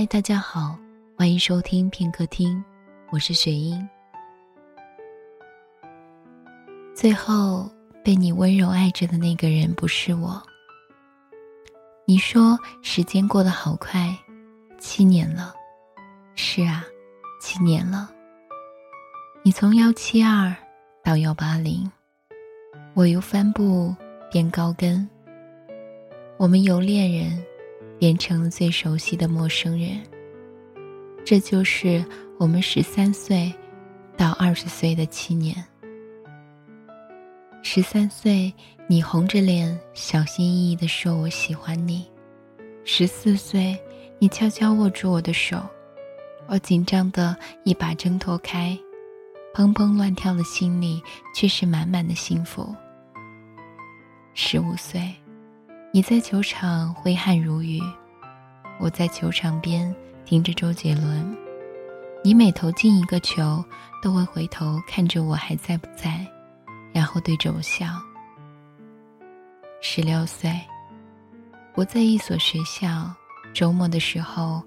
嗨，大家好，欢迎收听片刻听，我是雪英。最后被你温柔爱着的那个人不是我。你说时间过得好快，7年了。是啊，7年了。你从172到180，我由帆布变高跟，我们由恋人变成了最熟悉的陌生人。这就是我们13岁到20岁的7年。13岁，你红着脸小心翼翼地说我喜欢你。14岁，你悄悄握住我的手，我紧张地一把挣脱开，砰砰乱跳的心里却是满满的幸福。15岁，你在球场挥汗如雨，我在球场边听着周杰伦。你每投进一个球，都会回头看着我还在不在，然后对着我笑。16岁，我在一所学校，周末的时候，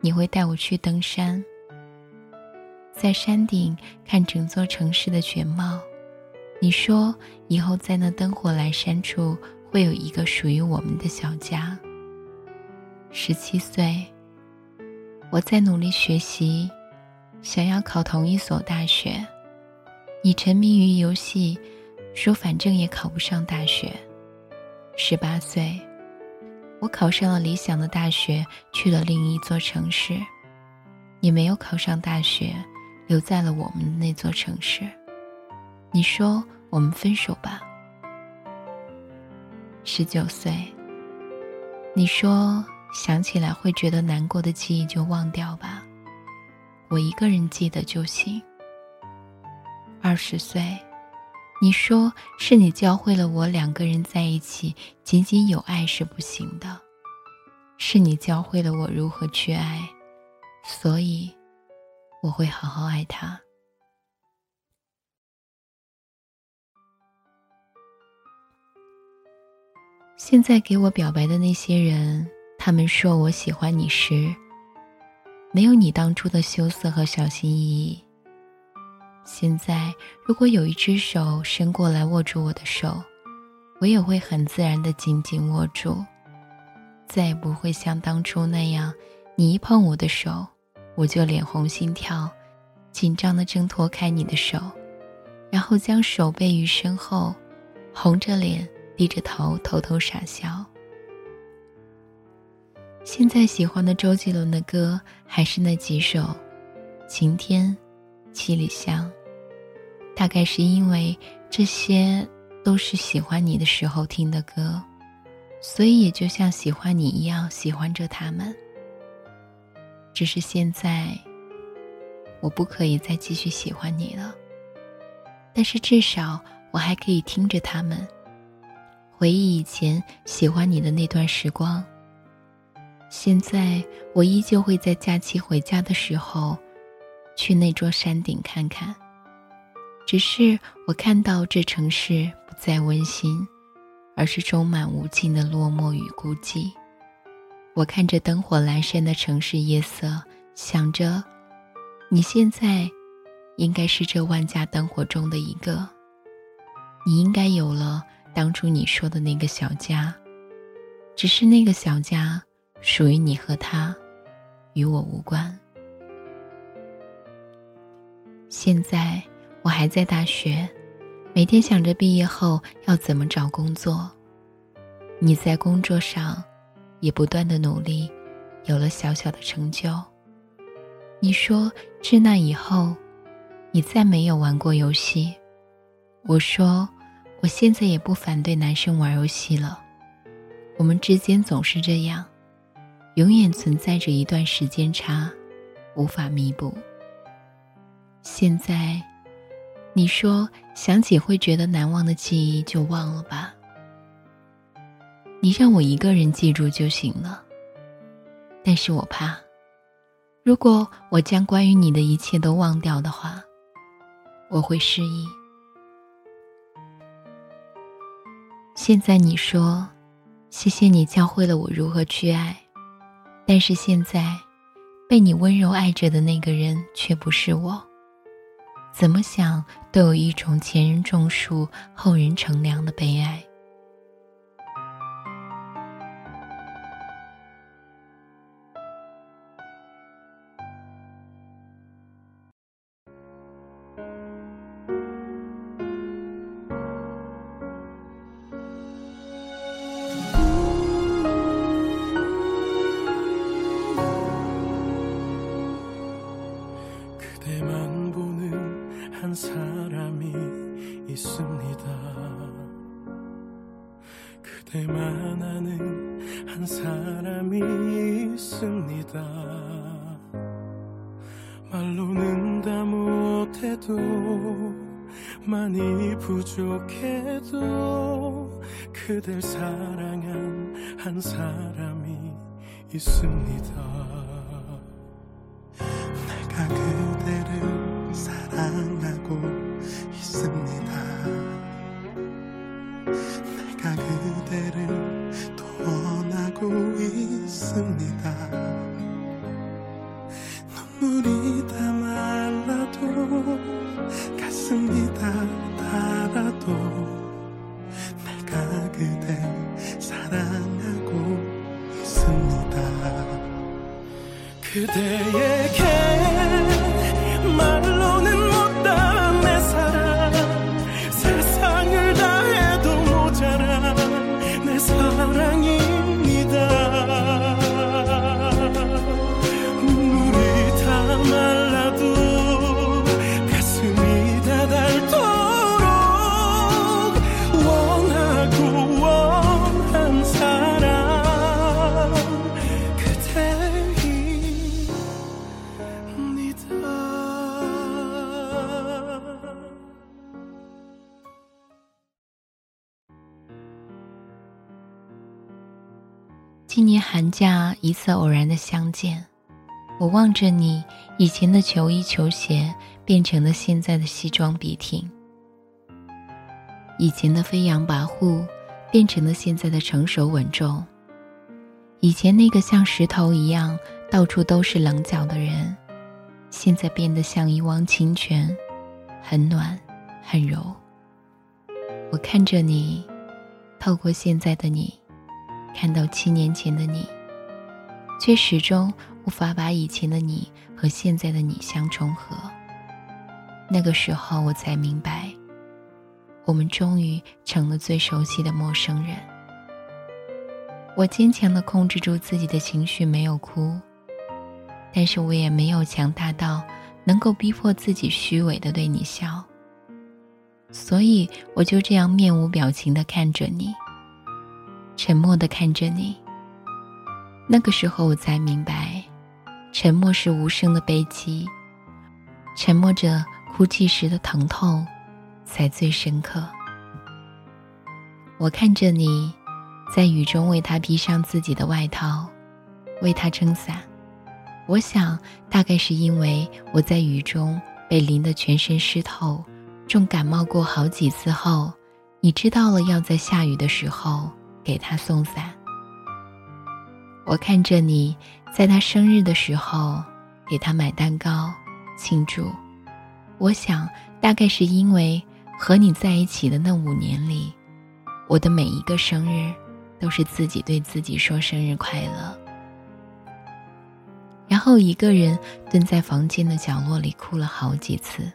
你会带我去登山，在山顶看整座城市的全貌。你说以后在那灯火阑珊处会有一个属于我们的小家。17岁，我在努力学习，想要考同一所大学。你沉迷于游戏，说反正也考不上大学。18岁，我考上了理想的大学，去了另一座城市。你没有考上大学，留在了我们的那座城市。你说我们分手吧。19岁，你说想起来会觉得难过的记忆就忘掉吧，我一个人记得就行。20岁，你说是你教会了我两个人在一起仅仅有爱是不行的，是你教会了我如何去爱，所以我会好好爱他。现在给我表白的那些人，他们说我喜欢你时，没有你当初的羞涩和小心翼翼。现在如果有一只手伸过来握住我的手，我也会很自然地紧紧握住，再也不会像当初那样，你一碰我的手，我就脸红心跳，紧张地挣脱开你的手，然后将手背于身后，红着脸低着头偷偷傻笑。现在喜欢的周杰伦的歌还是那几首，晴天、七里香，大概是因为这些都是喜欢你的时候听的歌，所以也就像喜欢你一样喜欢着他们。只是现在我不可以再继续喜欢你了，但是至少我还可以听着他们，回忆以前喜欢你的那段时光。现在我依旧会在假期回家的时候去那座山顶看看，只是我看到这城市不再温馨，而是充满无尽的落寞与孤寂。我看着灯火阑珊的城市夜色，想着你现在应该是这万家灯火中的一个，你应该有了当初你说的那个小家，只是那个小家属于你和他，与我无关。现在我还在大学，每天想着毕业后要怎么找工作。你在工作上也不断的努力，有了小小的成就。你说自那以后你再没有玩过游戏，我说我现在也不反对男生玩游戏了。我们之间总是这样，永远存在着一段时间差，无法弥补。现在你说想起会觉得难忘的记忆就忘了吧，你让我一个人记住就行了。但是我怕，如果我将关于你的一切都忘掉的话，我会失忆。现在你说谢谢你教会了我如何去爱，但是现在被你温柔爱着的那个人却不是我。怎么想都有一种前人种树后人乘凉的悲哀。말로는 다 못해도 많이 부족해도 그댈 사랑한 한 사람이 있습니다. 내가 그대를 사랑하고 있습니다. 내가 그대를 또 원하고 있습니다. 눈물이 다 말라도 가슴이 다 달아도 내가 그댈 사랑하고 있습니다. 그대에게 말로는 못다 내 사랑 세상을 다 해도 모자라 내 사랑입니다.今年寒假一次偶然的相见，我望着你以前的球衣球鞋变成了现在的西装笔挺，以前的飞扬跋扈变成了现在的成熟稳重，以前那个像石头一样到处都是棱角的人，现在变得像一汪清泉，很暖很柔。我看着你，透过现在的你看到7年前的你，却始终无法把以前的你和现在的你相重合。那个时候我才明白，我们终于成了最熟悉的陌生人。我坚强地控制住自己的情绪没有哭，但是我也没有强大到能够逼迫自己虚伪地对你笑，所以我就这样面无表情地看着你，沉默地看着你。那个时候我才明白，沉默是无声的悲戚，沉默着哭泣时的疼痛才最深刻。我看着你在雨中为他披上自己的外套，为他撑伞，我想大概是因为我在雨中被淋得全身湿透，重感冒过好几次后，你知道了要在下雨的时候给他送伞。我看着你在他生日的时候给他买蛋糕庆祝，我想大概是因为和你在一起的那5年里，我的每一个生日都是自己对自己说生日快乐，然后一个人蹲在房间的角落里哭了好几次。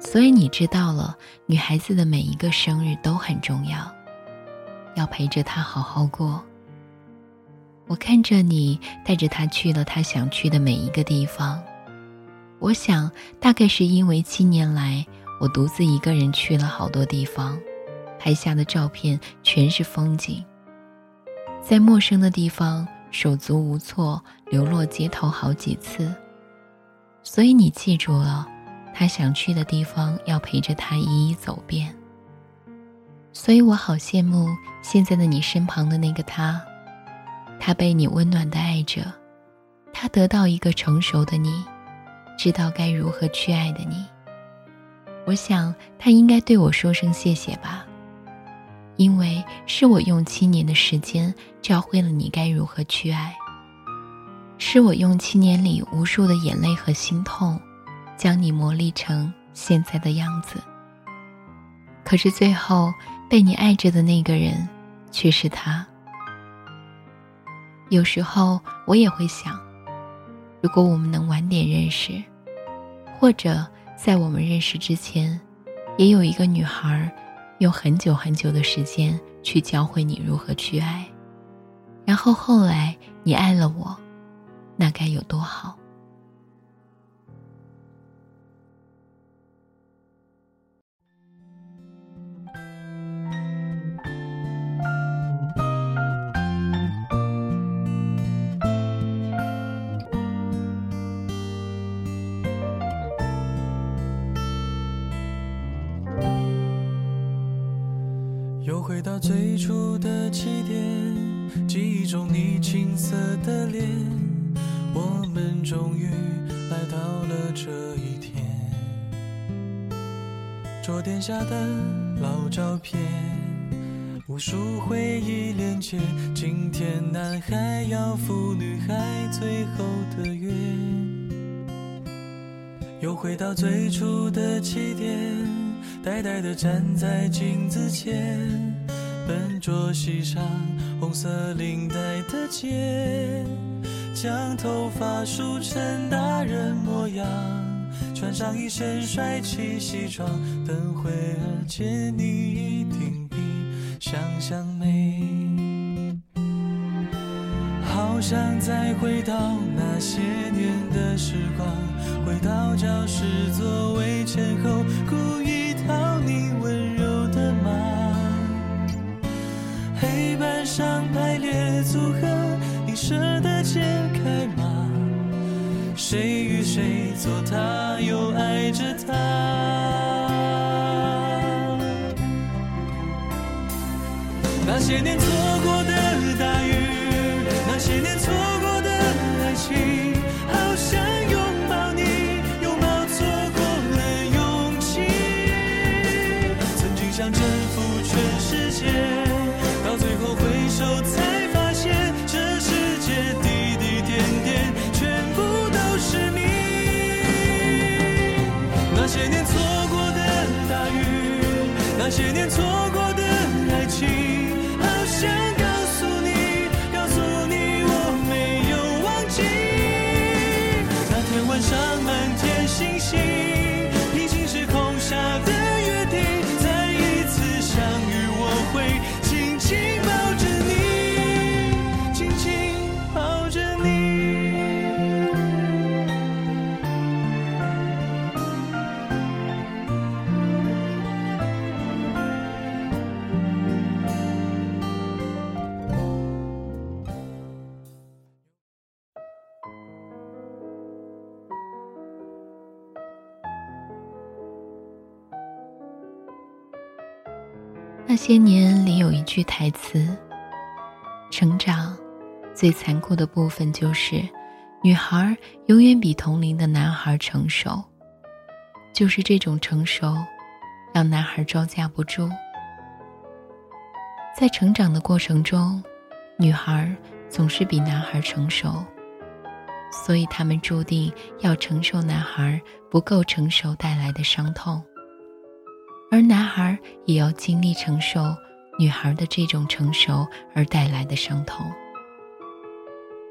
所以你知道了，女孩子的每一个生日都很重要，要陪着他好好过。我看着你带着他去了他想去的每一个地方，我想大概是因为7年来我独自一个人去了好多地方，拍下的照片全是风景，在陌生的地方手足无措，流落街头好几次。所以你记住了，他想去的地方要陪着他一一走遍。所以我好羡慕现在的你身旁的那个他，他被你温暖地爱着，他得到一个成熟的你，知道该如何去爱的你。我想他应该对我说声谢谢吧，因为是我用7年的时间教会了你该如何去爱。是我用7年里无数的眼泪和心痛，将你磨砺成现在的样子。可是最后被你爱着的那个人却是他。有时候我也会想，如果我们能晚点认识，或者在我们认识之前，也有一个女孩用很久很久的时间去教会你如何去爱，然后后来你爱了我，那该有多好。又回到最初的起点，记忆中你青涩的脸，我们终于来到了这一天。桌垫下的老照片，无数回忆连接，今天男孩要赴女孩最后的约。又回到最初的起点，呆呆地站在镜子前，笨拙系上红色领带的结，将头发梳成大人模样，穿上一身帅气西装，等会儿见你一定比想象美。好想再回到那些年的时光，回到教室座位前后，故意讨你温柔的骂，黑板上排列组合，你舍得解开吗？谁与谁做他又爱着他？那些年错过的大雨，那些年错过的爱情，好想拥抱你，想征服全世界，到最后回首才发现，这世界滴滴点点全部都是你。那些年错过的大雨，那些年错过的爱情，好想告诉你我没有忘记。那天晚上满天星星，平行时空下的约定，紧紧抱着你。那些年里有一句台词，成长最残酷的部分就是女孩永远比同龄的男孩成熟，就是这种成熟让男孩招架不住。在成长的过程中，女孩总是比男孩成熟，所以他们注定要承受男孩不够成熟带来的伤痛，而男孩也要经历承受女孩的这种成熟而带来的伤痛。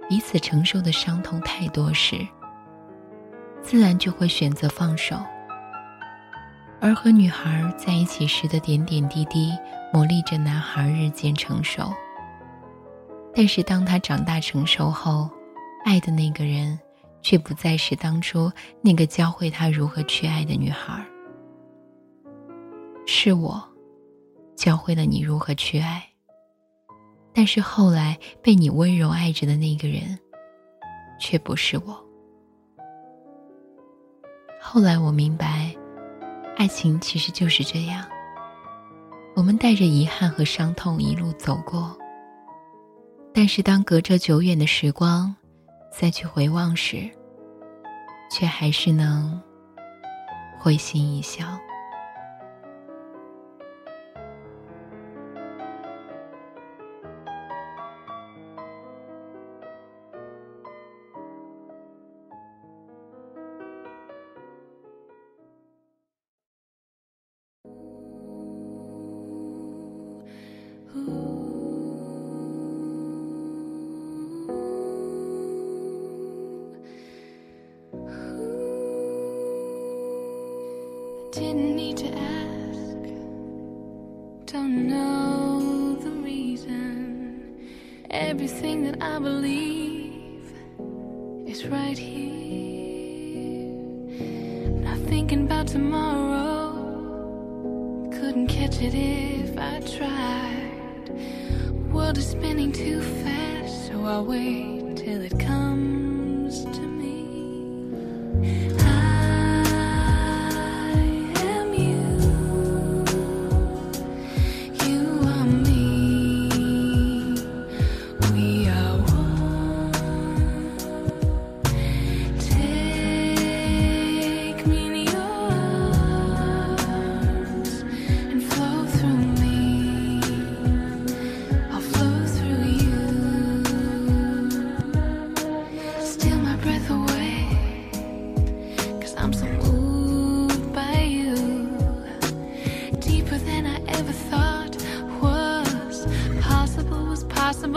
彼此承受的伤痛太多时，自然就会选择放手。而和女孩在一起时的点点滴滴，磨砺着男孩日渐成熟。但是当他长大成熟后，爱的那个人却不再是当初那个教会他如何去爱的女孩。是我教会了你如何去爱，但是后来被你温柔爱着的那个人却不是我。后来我明白，爱情其实就是这样，我们带着遗憾和伤痛一路走过，但是当隔着久远的时光再去回望时，却还是能会心一笑。didn't need to ask. Don't know the reason. Everything that I believe is right here. Not thinking about tomorrow. Couldn't catch it if I tried. World is spinning too fast, so I'll wait till it comes to me.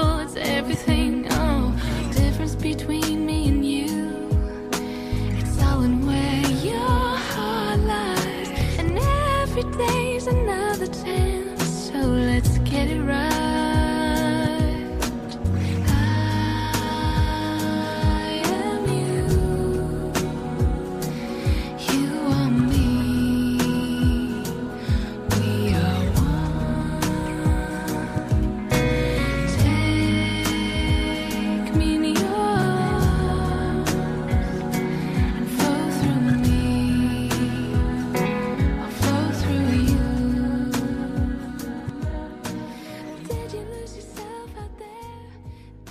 It's everything, oh, difference between me and you. It's all in where your heart lies, and every day's another chance, so let's get it right.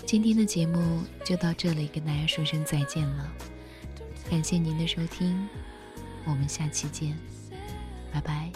今天的节目就到这里，跟大家说声再见了。感谢您的收听，我们下期见，拜拜。